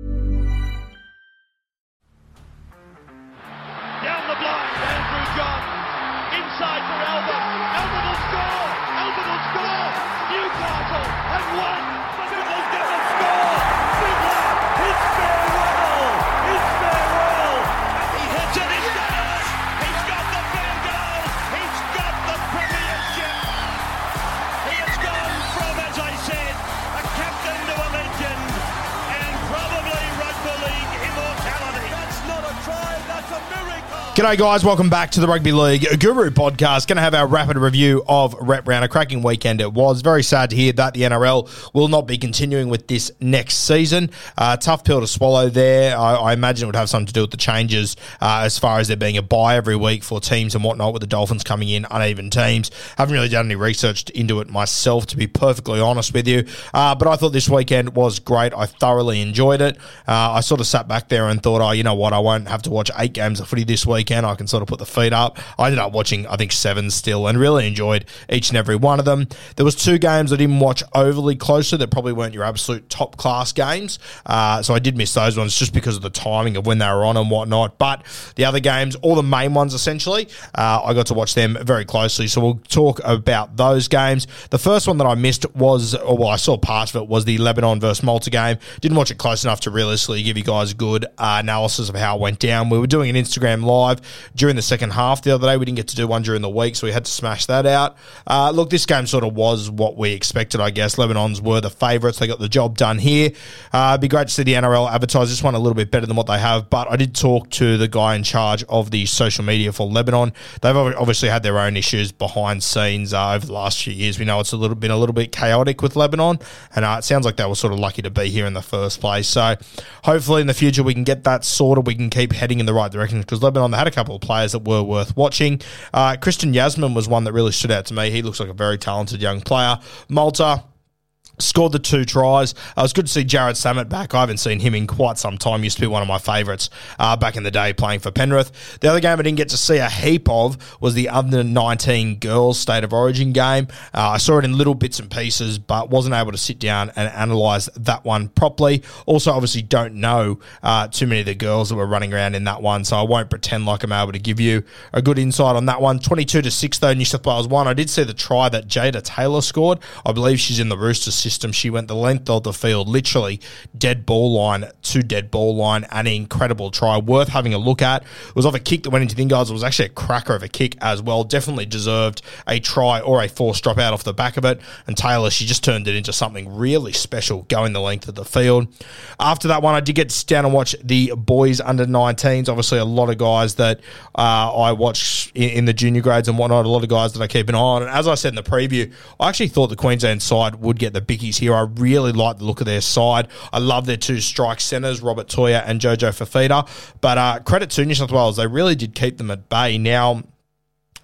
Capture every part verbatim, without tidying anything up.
Down the block, Andrew John. Inside for Elba. Elba will score! Elba will score! Newcastle have won! G'day guys, welcome back to the Rugby League Guru Podcast. Going to have our rapid review of Rep Round. A cracking weekend it was. Very sad to hear that the N R L will not be continuing with this next season. Uh, tough pill to swallow there. I, I imagine it would have something to do with the changes uh, as far as there being a bye every week for teams and whatnot, with the Dolphins coming in, uneven teams. Haven't really done any research into it myself, to be perfectly honest with you. Uh, but I thought this weekend was great. I thoroughly enjoyed it. Uh, I sort of sat back there and thought, oh, you know what, I won't have to watch eight games of footy this week. Weekend, I can sort of put the feet up. I ended up watching, I think, seven still, and really enjoyed each and every one of them. There was two games I didn't watch overly closely that probably weren't your absolute top class games, uh, so I did miss those ones just because of the timing of when they were on and whatnot. But the other games, all the main ones essentially, uh, I got to watch them very closely, so we'll talk about those games. The first one that I missed was, or well, I saw parts of it, was the Lebanon versus Malta game. Didn't watch it close enough to realistically give you guys good uh, analysis of how it went down. We were doing an Instagram live during the second half the other day. We didn't get to do one during the week, so we had to smash that out. Uh, look, this game sort of was what we expected, I guess. Lebanon's were the favourites. They got the job done here. Uh, it'd be great to see the N R L advertise this one a little bit better than what they have, but I did talk to the guy in charge of the social media for Lebanon. They've obviously had their own issues behind scenes uh, over the last few years. We know it's a little been a little bit chaotic with Lebanon, and uh, it sounds like they were sort of lucky to be here in the first place. So hopefully in the future we can get that sorted. We can keep heading in the right direction, because Lebanon, they had a couple of players that were worth watching. Uh, Christian Yasman was one that really stood out to me. He looks like a very talented young player. Malta scored the two tries. Uh, it was good to see Jared Samet back. I haven't seen him in quite some time. Used to be one of my favourites uh, back in the day playing for Penrith. The other game I didn't get to see a heap of was the under nineteen girls State of Origin game. Uh, I saw it in little bits and pieces, but wasn't able to sit down and analyse that one properly. Also, obviously, don't know uh, too many of the girls that were running around in that one, so I won't pretend like I'm able to give you a good insight on that one. twenty-two to six, though, New South Wales won. I did see the try that Jada Taylor scored. I believe she's in the Roosters system. She went the length of the field, literally dead ball line to dead ball line. An incredible try, worth having a look at. It was off a kick that went into the in-guards. It was actually a cracker of a kick as well. Definitely deserved a try or a forced dropout off the back of it. And Taylor, she just turned it into something really special, going the length of the field. After that one, I did get to sit down and watch the boys under nineteens. Obviously, a lot of guys that uh, I watch in, in the junior grades and whatnot, a lot of guys that I keep an eye on. And as I said in the preview, I actually thought the Queensland side would get the big here. I really like the look of their side. I love their two strike centres, Robert Toya and Jojo Fafita. But uh, credit to New South Wales, they really did keep them at bay. Now,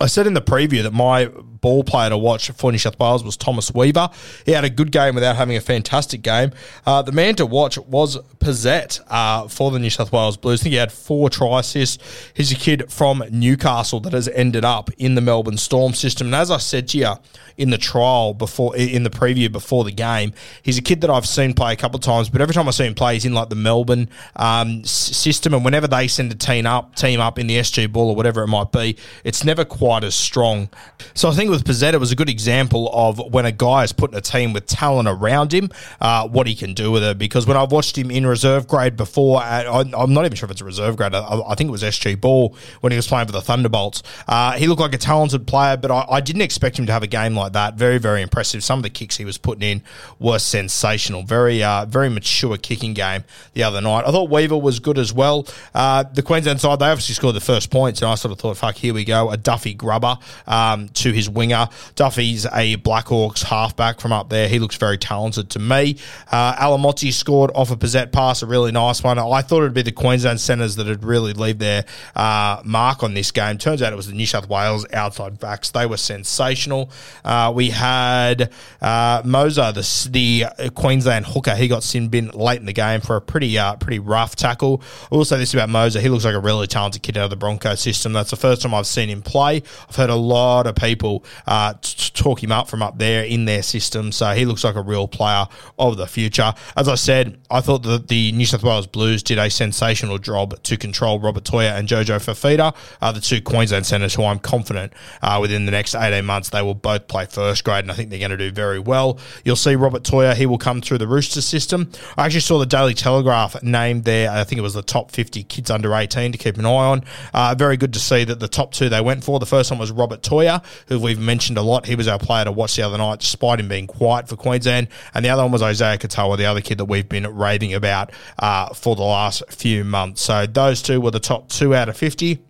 I said in the preview that my ball player to watch for New South Wales was Thomas Weaver. He had a good game without having a fantastic game. Uh, the man to watch was Pezet uh, for the New South Wales Blues. I think he had four try assists. He's a kid from Newcastle that has ended up in the Melbourne Storm system. And as I said to you in the trial before, in the preview before the game, he's a kid that I've seen play a couple of times, but every time I see him play, he's in like the Melbourne um, system. And whenever they send a team up, team up in the S G Ball or whatever it might be, it's never quite quite as strong. So I think with Pezet, it was a good example of when a guy is putting a team with talent around him, uh, what he can do with it. Because when I've watched him in reserve grade before, I'm not even sure if it's a reserve grade, I think it was S G Ball when he was playing for the Thunderbolts. Uh, he looked like a talented player, but I, I didn't expect him to have a game like that. Very, very impressive. Some of the kicks he was putting in were sensational. Very, uh, very mature kicking game the other night. I thought Weaver was good as well. Uh, the Queensland side, they obviously scored the first points, and I sort of thought, fuck, here we go, a Duffy grubber um, to his winger. Duffy's a Blackhawks halfback from up there. He looks very talented to me. Uh, Alamotti scored off a Pezet pass, a really nice one. I thought it'd be the Queensland centres that would really leave their uh, mark on this game. Turns out it was the New South Wales outside backs. They were sensational. Uh, we had uh, Moza, the, the Queensland hooker. He got sin bin late in the game for a pretty uh, pretty rough tackle. I'll say this about Moza. He looks like a really talented kid out of the Bronco system. That's the first time I've seen him play. I've heard a lot of people uh, talk him up from up there in their system, so he looks like a real player of the future. As I said, I thought that the New South Wales Blues did a sensational job to control Robert Toya and Jojo Fafita, uh, the two Queensland centres who I'm confident uh, within the next eighteen months they will both play first grade, and I think they're going to do very well. You'll see Robert Toya, he will come through the Roosters system. I actually saw the Daily Telegraph named their, I think it was the top fifty kids under eighteen to keep an eye on. Uh, very good to see that the top two they went for. The first one was Robert Toya, who we've mentioned a lot. He was our player to watch the other night, despite him being quiet for Queensland. And the other one was Isaiya Katoa, the other kid that we've been raving about uh, for the last few months. So those two were the top two out of fifty.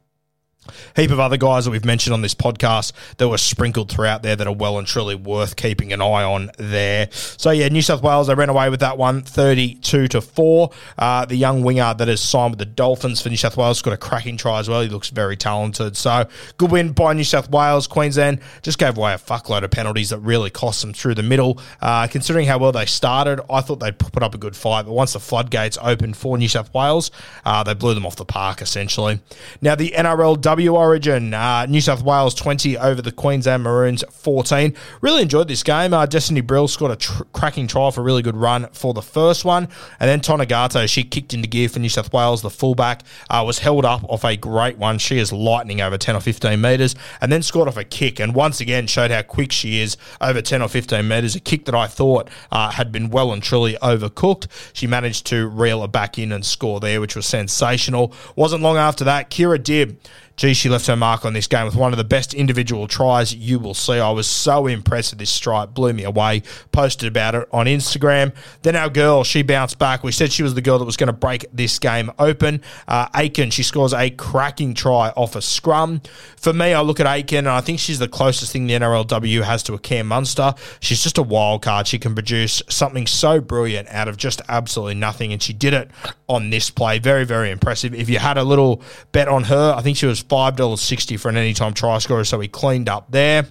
Heap of other guys that we've mentioned on this podcast that were sprinkled throughout there that are well and truly worth keeping an eye on there. So, yeah, New South Wales, they ran away with that one, thirty-two to four. Uh, the young winger that has signed with the Dolphins for New South Wales got a cracking try as well. He looks very talented. So, good win by New South Wales. Queensland just gave away a fuckload of penalties that really cost them through the middle. Uh, considering how well they started, I thought they'd put up a good fight. But once the floodgates opened for New South Wales, uh, they blew them off the park, essentially. Now, the N R L W Origin, uh, New South Wales twenty over the Queensland Maroons fourteen. Really enjoyed this game. Uh, Destiny Brill scored a tr- cracking try for a really good run for the first one. And then Tonagato, she kicked into gear for New South Wales. The fullback uh, was held up off a great one. She is lightning over ten or fifteen metres and then scored off a kick and once again showed how quick she is over ten or fifteen metres. A kick that I thought uh, had been well and truly overcooked. She managed to reel it back in and score there, which was sensational. Wasn't long after that, Kira Dibb, gee, she left her mark on this game with one of the best individual tries you will see. I was so impressed with this strike. Blew me away. Posted about it on Instagram. Then our girl, she bounced back. We said she was the girl that was going to break this game open. Uh, Aiken, she scores a cracking try off a scrum. For me, I look at Aiken, and I think she's the closest thing the N R L W has to a Cam Munster. She's just a wild card. She can produce something so brilliant out of just absolutely nothing, and she did it on this play. Very, very impressive. If you had a little bet on her, I think she was five dollars sixty for an anytime try scorer, so he cleaned up there.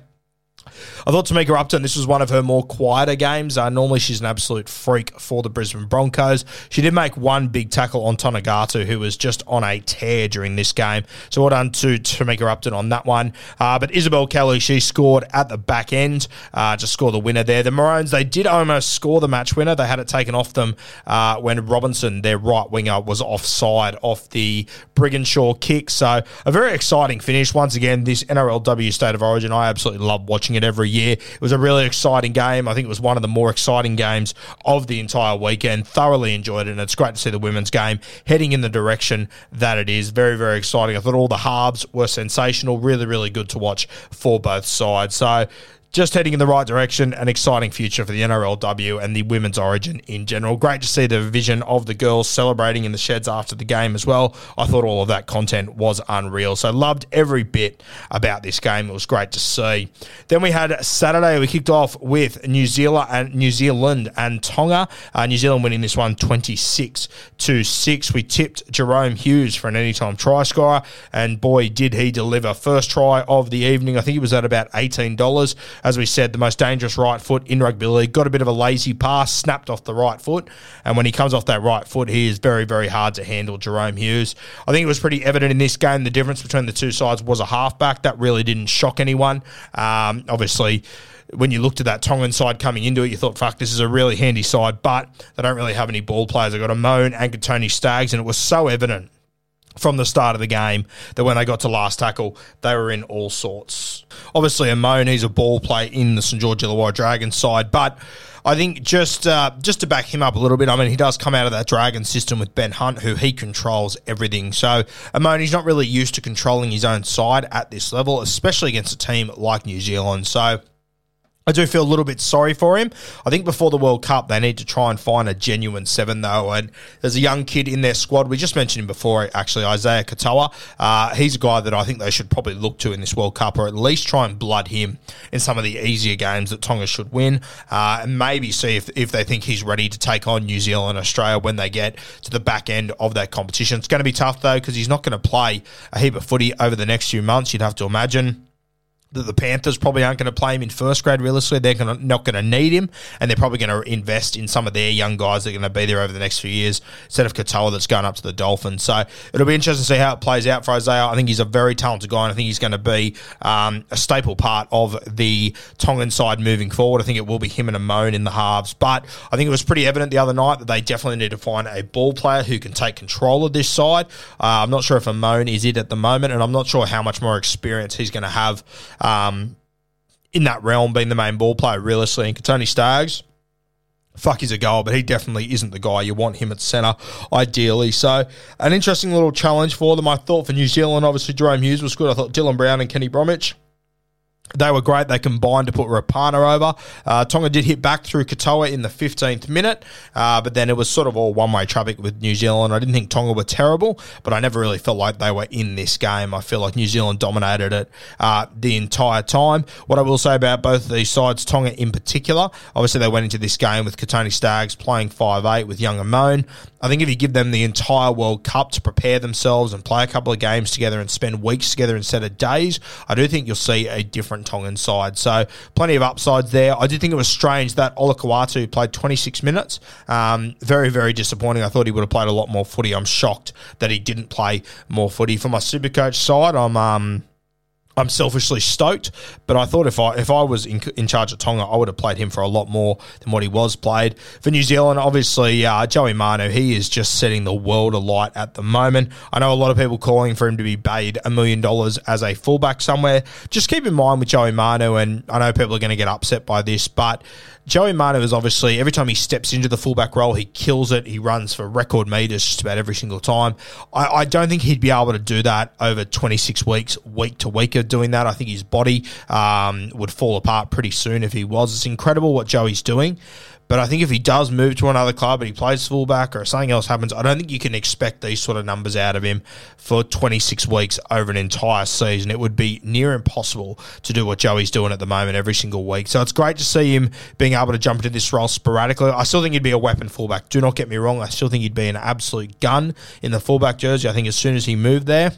I thought Tamika Upton, this was one of her more quieter games. Uh, normally she's an absolute freak for the Brisbane Broncos. She did make one big tackle on Tonagato, who was just on a tear during this game. So well done to Tamika Upton on that one. Uh, but Isabel Kelly, she scored at the back end uh, to score the winner there. The Maroons, they did almost score the match winner. They had it taken off them uh, when Robinson, their right winger, was offside off the Brigginshaw kick. So a very exciting finish. Once again, this N R L W State of Origin, I absolutely love watching it every year. It was a really exciting game. I think it was one of the more exciting games of the entire weekend. Thoroughly enjoyed it, and it's great to see the women's game heading in the direction that it is. Very, very exciting. I thought all the halves were sensational. Really, really good to watch for both sides. So just heading in the right direction, an exciting future for the N R L W and the women's origin in general. Great to see the vision of the girls celebrating in the sheds after the game as well. I thought all of that content was unreal. So loved every bit about this game. It was great to see. Then we had Saturday. We kicked off with New Zealand and New Zealand and Tonga. Uh, New Zealand winning this one twenty-six to six. We tipped Jerome Hughes for an anytime try scorer, and boy, did he deliver. First try of the evening. I think it was at about eighteen dollars. As we said, the most dangerous right foot in rugby league. Got a bit of a lazy pass, snapped off the right foot, and when he comes off that right foot, he is very, very hard to handle, Jerome Hughes. I think it was pretty evident in this game the difference between the two sides was a halfback. That really didn't shock anyone. Um, obviously, when you looked at that Tongan side coming into it, you thought, fuck, this is a really handy side, but they don't really have any ball players. They got a Moan, Ankatoni Staggs, and it was so evident from the start of the game that when they got to last tackle, they were in all sorts. Obviously, Amon, he's a ball player in the St George Illawarra Dragons side, but I think just uh, just to back him up a little bit, I mean, he does come out of that Dragon system with Ben Hunt, who he controls everything. So, Amon, he's not really used to controlling his own side at this level, especially against a team like New Zealand. So, I do feel a little bit sorry for him. I think before the World Cup, they need to try and find a genuine seven, though. And there's a young kid in their squad. We just mentioned him before, actually, Isaiya Katoa. Uh, he's a guy that I think they should probably look to in this World Cup, or at least try and blood him in some of the easier games that Tonga should win. Uh, and maybe see if, if they think he's ready to take on New Zealand, Australia when they get to the back end of that competition. It's going to be tough, though, because he's not going to play a heap of footy over the next few months, you'd have to imagine. That the Panthers probably aren't going to play him in first grade realistically. They're gonna, not going to need him, and they're probably going to invest in some of their young guys that are going to be there over the next few years instead of Katoa that's going up to the Dolphins. So it'll be interesting to see how it plays out for Isaiah. I think he's a very talented guy, and I think he's going to be um, a staple part of the Tongan side moving forward. I think it will be him and Amon in the halves, but I think it was pretty evident the other night that they definitely need to find a ball player who can take control of this side. Uh, I'm not sure if Amon is it at the moment, and I'm not sure how much more experience he's going to have Um, in that realm, being the main ball player realistically. And Katoni Staggs, fuck, he's a goal, but he definitely isn't the guy. You want him at centre, ideally. So, an interesting little challenge for them. I thought for New Zealand, obviously, Jerome Hughes was good. I thought Dylan Brown and Kenny Bromwich, they were great. They combined to put Rapana over. Uh, Tonga did hit back through Katoa in the fifteenth minute, uh, but then it was sort of all one-way traffic with New Zealand. I didn't think Tonga were terrible, but I never really felt like they were in this game. I feel like New Zealand dominated it uh, the entire time. What I will say about both of these sides, Tonga in particular, obviously they went into this game with Katoni Staggs playing five eight with young Amon. I think if you give them the entire World Cup to prepare themselves and play a couple of games together and spend weeks together instead of days, I do think you'll see a different Tongan side. So plenty of upsides there. I did think it was strange that Olakau'atu played twenty-six minutes. Um, very, very disappointing. I thought he would have played a lot more footy. I'm shocked that he didn't play more footy. For my Supercoach side, I'm... Um, I'm selfishly stoked, but I thought if I if I was in, in charge of Tonga, I would have played him for a lot more than what he was played. For New Zealand, obviously, uh, Joey Manu, he is just setting the world alight at the moment. I know a lot of people calling for him to be paid a million dollars as a fullback somewhere. Just keep in mind with Joey Manu, and I know people are going to get upset by this, but Joey Manu is obviously, every time he steps into the fullback role, he kills it. He runs for record metres just about every single time. I, I don't think he'd be able to do that over twenty-six weeks, week to week of doing that. I think his body um, would fall apart pretty soon if he was. It's incredible what Joey's doing. But I think if he does move to another club and he plays fullback or something else happens, I don't think you can expect these sort of numbers out of him for twenty-six weeks over an entire season. It would be near impossible to do what Joey's doing at the moment every single week. So it's great to see him being able to jump into this role sporadically. I still think he'd be a weapon fullback. Do not get me wrong. I still think he'd be an absolute gun in the fullback jersey. I think as soon as he moved there,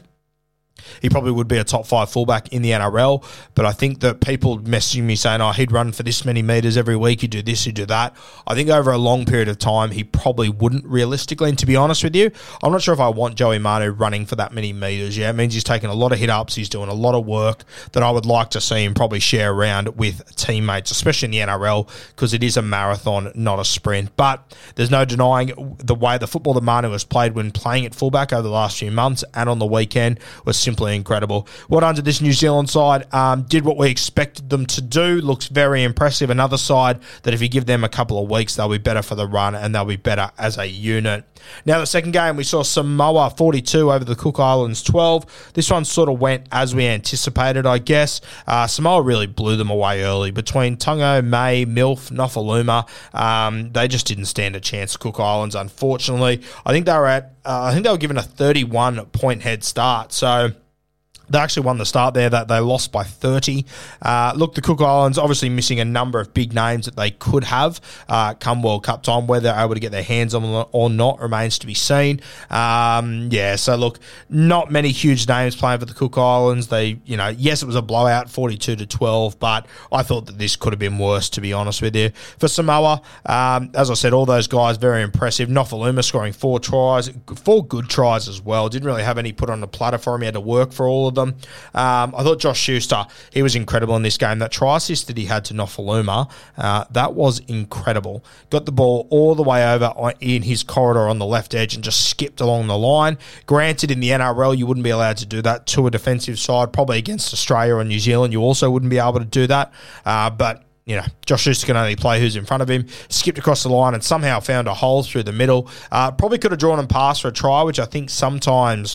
he probably would be a top five fullback in the N R L, but I think that people messaging me saying, oh, he'd run for this many metres every week, he'd do this, he'd do that. I think over a long period of time, he probably wouldn't realistically, and to be honest with you, I'm not sure if I want Joey Manu running for that many metres. Yeah, it means he's taking a lot of hit-ups, he's doing a lot of work that I would like to see him probably share around with teammates, especially in the N R L, because it is a marathon, not a sprint. But there's no denying the way the football that Manu has played when playing at fullback over the last few months and on the weekend was simply incredible. Well done to this New Zealand side. Um, did what we expected them to do. Looks very impressive. Another side that if you give them a couple of weeks, they'll be better for the run and they'll be better as a unit. Now the second game, we saw Samoa forty-two over the Cook Islands twelve. This one sort of went as we anticipated, I guess. Uh, Samoa really blew them away early. Between Tonga, May, Milf, Nofoaluma, um, they just didn't stand a chance, Cook Islands, unfortunately. I think they were at Uh, I think they were given a thirty-one point head start, so they actually won the start there. That they lost by thirty. Uh, look, the Cook Islands obviously missing a number of big names that they could have uh, come World Cup time. Whether they're able to get their hands on them or not remains to be seen. Um, yeah, so look, not many huge names playing for the Cook Islands. They, you know, yes, it was a blowout, forty-two to twelve, but I thought that this could have been worse, to be honest with you. For Samoa, um, as I said, all those guys very impressive. Nofoaluma scoring four tries, four good tries as well. Didn't really have any put on the platter for him. He had to work for all of them. them. Um, I thought Josh Schuster, he was incredible in this game. That try assist that he had to Nofoaluma, uh, that was incredible. Got the ball all the way over in his corridor on the left edge and just skipped along the line. Granted, in the N R L, you wouldn't be allowed to do that to a defensive side. Probably against Australia or New Zealand, you also wouldn't be able to do that. Uh, but... You know, Josh Schuster can only play who's in front of him. Skipped across the line and somehow found a hole through the middle. Uh, probably could have drawn and passed for a try, which I think sometimes.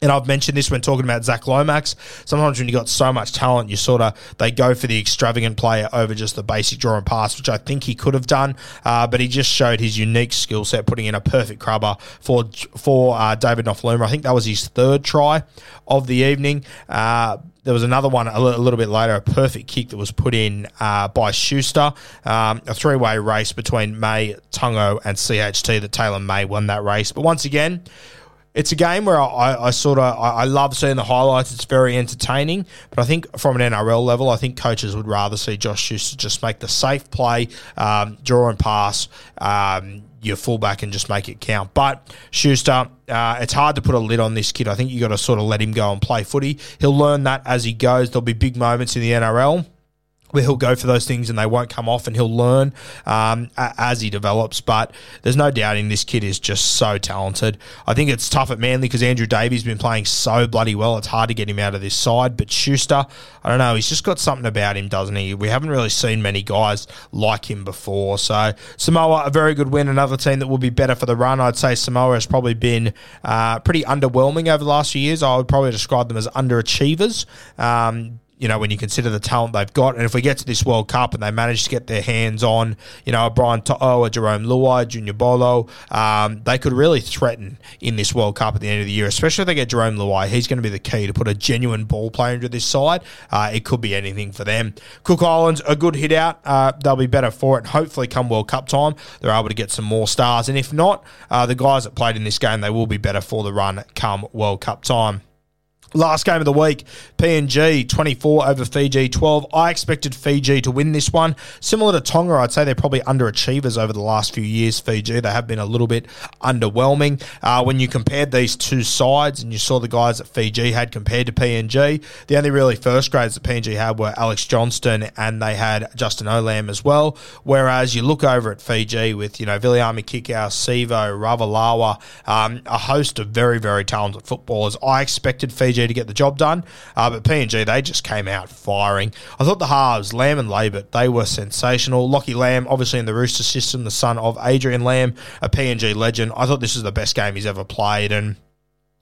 And I've mentioned this when talking about Zach Lomax. Sometimes when you've got so much talent, you sort of, they go for the extravagant player over just the basic draw and pass, which I think he could have done. Uh, but he just showed his unique skill set, putting in a perfect crubber for for uh, David Nofoaluma. I think that was his third try of the evening. Uh, there was another one a little bit later, a perfect kick that was put in uh, by Schuster. Um, a three-way race between May, Tungo, and C H T that Taylor May won that race. But once again, it's a game where I, I sort of I, I love seeing the highlights. It's very entertaining, but I think from an N R L level, I think coaches would rather see Josh Schuster just make the safe play, um, draw and pass, um, your fullback, and just make it count. But Schuster, uh, it's hard to put a lid on this kid. I think you got to sort of let him go and play footy. He'll learn that as he goes. There'll be big moments in the N R L where he'll go for those things and they won't come off, and he'll learn um, as he develops. But there's no doubting this kid is just so talented. I think it's tough at Manly because Andrew Davies has been playing so bloody well. It's hard to get him out of this side. But Schuster, I don't know, he's just got something about him, doesn't he? We haven't really seen many guys like him before. So Samoa, a very good win. Another team that will be better for the run. I'd say Samoa has probably been uh, pretty underwhelming over the last few years. I would probably describe them as underachievers. Um You know, when you consider the talent they've got, and if we get to this World Cup and they manage to get their hands on, you know, a Brian To'o, a Jerome Luai, Junior Bolo, um, they could really threaten in this World Cup at the end of the year, especially if they get Jerome Luai. He's going to be the key to put a genuine ball player into this side. Uh, it could be anything for them. Cook Islands, a good hit out. Uh, they'll be better for it. Hopefully, come World Cup time, they're able to get some more stars. And if not, uh, the guys that played in this game, they will be better for the run come World Cup time. Last game of the week, P N G, twenty-four over Fiji, twelve. I expected Fiji to win this one. Similar to Tonga, I'd say they're probably underachievers over the last few years, Fiji. They have been a little bit underwhelming. Uh, when you compared these two sides and you saw the guys that Fiji had compared to P N G, the only really first grades that P N G had were Alex Johnston and they had Justin Olam as well. Whereas you look over at Fiji with, you know, Viliami Kikau, Sivo, Ravalawa, um, a host of very, very talented footballers. I expected Fiji to get the job done, uh, but P N G, they just came out firing. I thought the halves, Lamb and Labert, they were sensational. Lockie Lamb, obviously in the Rooster system, the son of Adrian Lamb, a P N G legend. I thought this was the best game he's ever played, and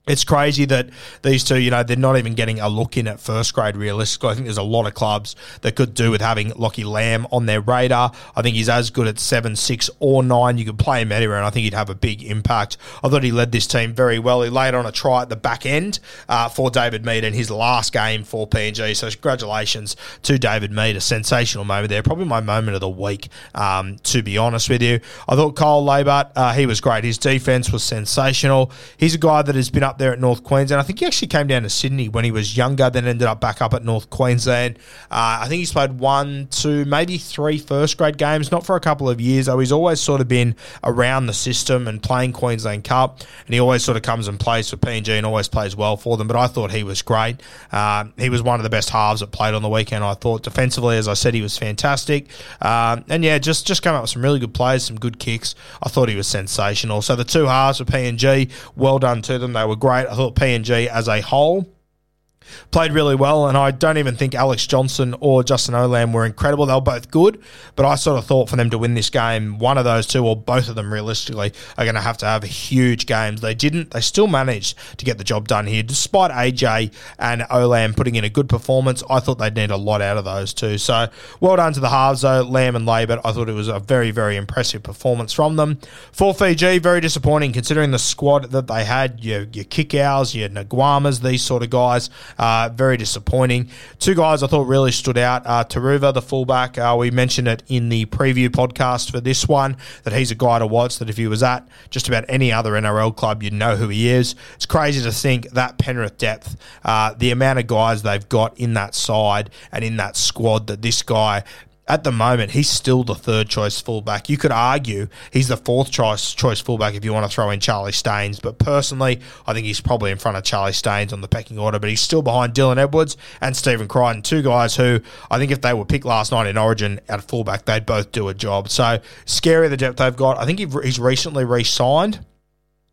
it's crazy that these two, you know, they're not even getting a look in at first grade realistically. I think there's a lot of clubs that could do with having Lockie Lamb on their radar. I think he's as good at seven, six, or nine. You could play him anywhere, and I think he'd have a big impact. I thought he led this team very well. He laid on a try at the back end uh, for David Mead in his last game for P N G. So congratulations to David Mead. A sensational moment there. Probably my moment of the week, um, to be honest with you. I thought Kyle Labert, uh, he was great. His defence was sensational. He's a guy that has been up there at North Queensland. I think he actually came down to Sydney when he was younger, then ended up back up at North Queensland. Uh, I think he's played one, two, maybe three first grade games, not for a couple of years, though. He's always sort of been around the system and playing Queensland Cup, and he always sort of comes and plays for P N G and always plays well for them, but I thought he was great. Um, he was one of the best halves that played on the weekend, I thought. Defensively, as I said, he was fantastic. Um, and yeah, just, just came up with some really good plays, some good kicks. I thought he was sensational. So the two halves for P N G, well done to them. They were great. Great. I thought P N G as a whole, played really well, and I don't even think Alex Johnson or Justin Olam were incredible. They were both good, but I sort of thought for them to win this game, one of those two or both of them realistically are going to have to have huge games. They didn't. They still managed to get the job done here. Despite A J and Olam putting in a good performance, I thought they'd need a lot out of those two. So well done to the halves, though, Lamb and Labour. I thought it was a very, very impressive performance from them. For Fiji, very disappointing considering the squad that they had, your, your Kikau's, your Nguamas, these sort of guys. Uh, very disappointing. Two guys I thought really stood out. Uh, Taruva, the fullback, uh, we mentioned it in the preview podcast for this one, that he's a guy to watch, that if he was at just about any other N R L club, you'd know who he is. It's crazy to think that Penrith depth, uh, the amount of guys they've got in that side and in that squad, that this guy... at the moment, he's still the third-choice fullback. You could argue he's the fourth-choice choice fullback if you want to throw in Charlie Staines, but personally, I think he's probably in front of Charlie Staines on the pecking order, but he's still behind Dylan Edwards and Stephen Crichton, two guys who I think if they were picked last night in Origin at fullback, they'd both do a job. So scary the depth they've got. I think he's recently re-signed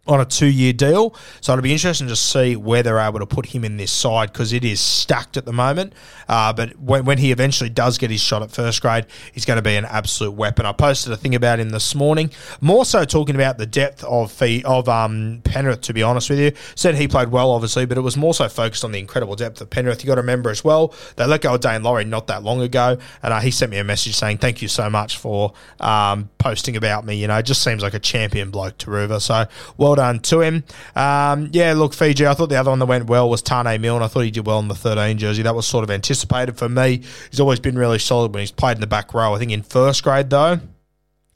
on a two-year deal, so it'll be interesting to see where they're able to put him in this side because it is stacked at the moment, uh, but when, when he eventually does get his shot at first grade, he's going to be an absolute weapon. I posted a thing about him this morning, more so talking about the depth of fee, of um, Penrith, to be honest with you. Said he played well, obviously, but it was more so focused on the incredible depth of Penrith. You've got to remember as well, they let go of Dane Laurie not that long ago, and uh, he sent me a message saying, thank you so much for um, posting about me. You know, just seems like a champion bloke, Taruva, so well done to him. Um, yeah, look, Fiji, I thought the other one that went well was Tane Milne. I thought he did well in the thirteen jersey. That was sort of anticipated for me. He's always been really solid when he's played in the back row. I think in first grade, though,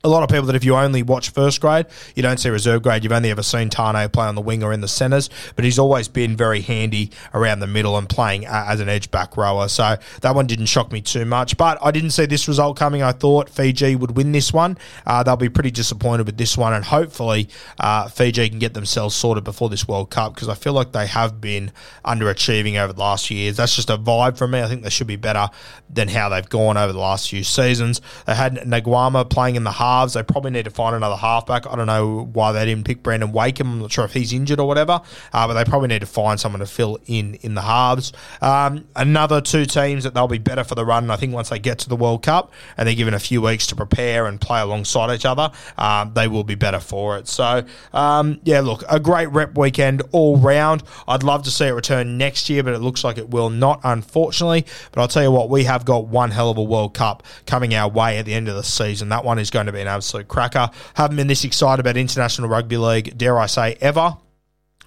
a lot of people that if you only watch first grade, you don't see reserve grade. You've only ever seen Tane play on the wing or in the centres, but he's always been very handy around the middle and playing as an edge back rower. So that one didn't shock me too much, but I didn't see this result coming. I thought Fiji would win this one. Uh, they'll be pretty disappointed with this one, and hopefully uh, Fiji can get themselves sorted before this World Cup because I feel like they have been underachieving over the last few years. That's just a vibe from me. I think they should be better than how they've gone over the last few seasons. They had Nguama playing in the half. Halves. They probably need to find another halfback. I don't know why they didn't pick Brandon Wakeham. I'm not sure if he's injured or whatever, uh, but they probably need to find someone to fill in in the halves. Um, another two teams that they'll be better for the run, I think, once they get to the World Cup and they're given a few weeks to prepare and play alongside each other, um, they will be better for it. So, um, yeah, look, a great rep weekend all round. I'd love to see it return next year, but it looks like it will not, unfortunately. But I'll tell you what, we have got one hell of a World Cup coming our way at the end of the season. That one is going to be an absolute cracker. Haven't been this excited about International Rugby League, dare I say, ever.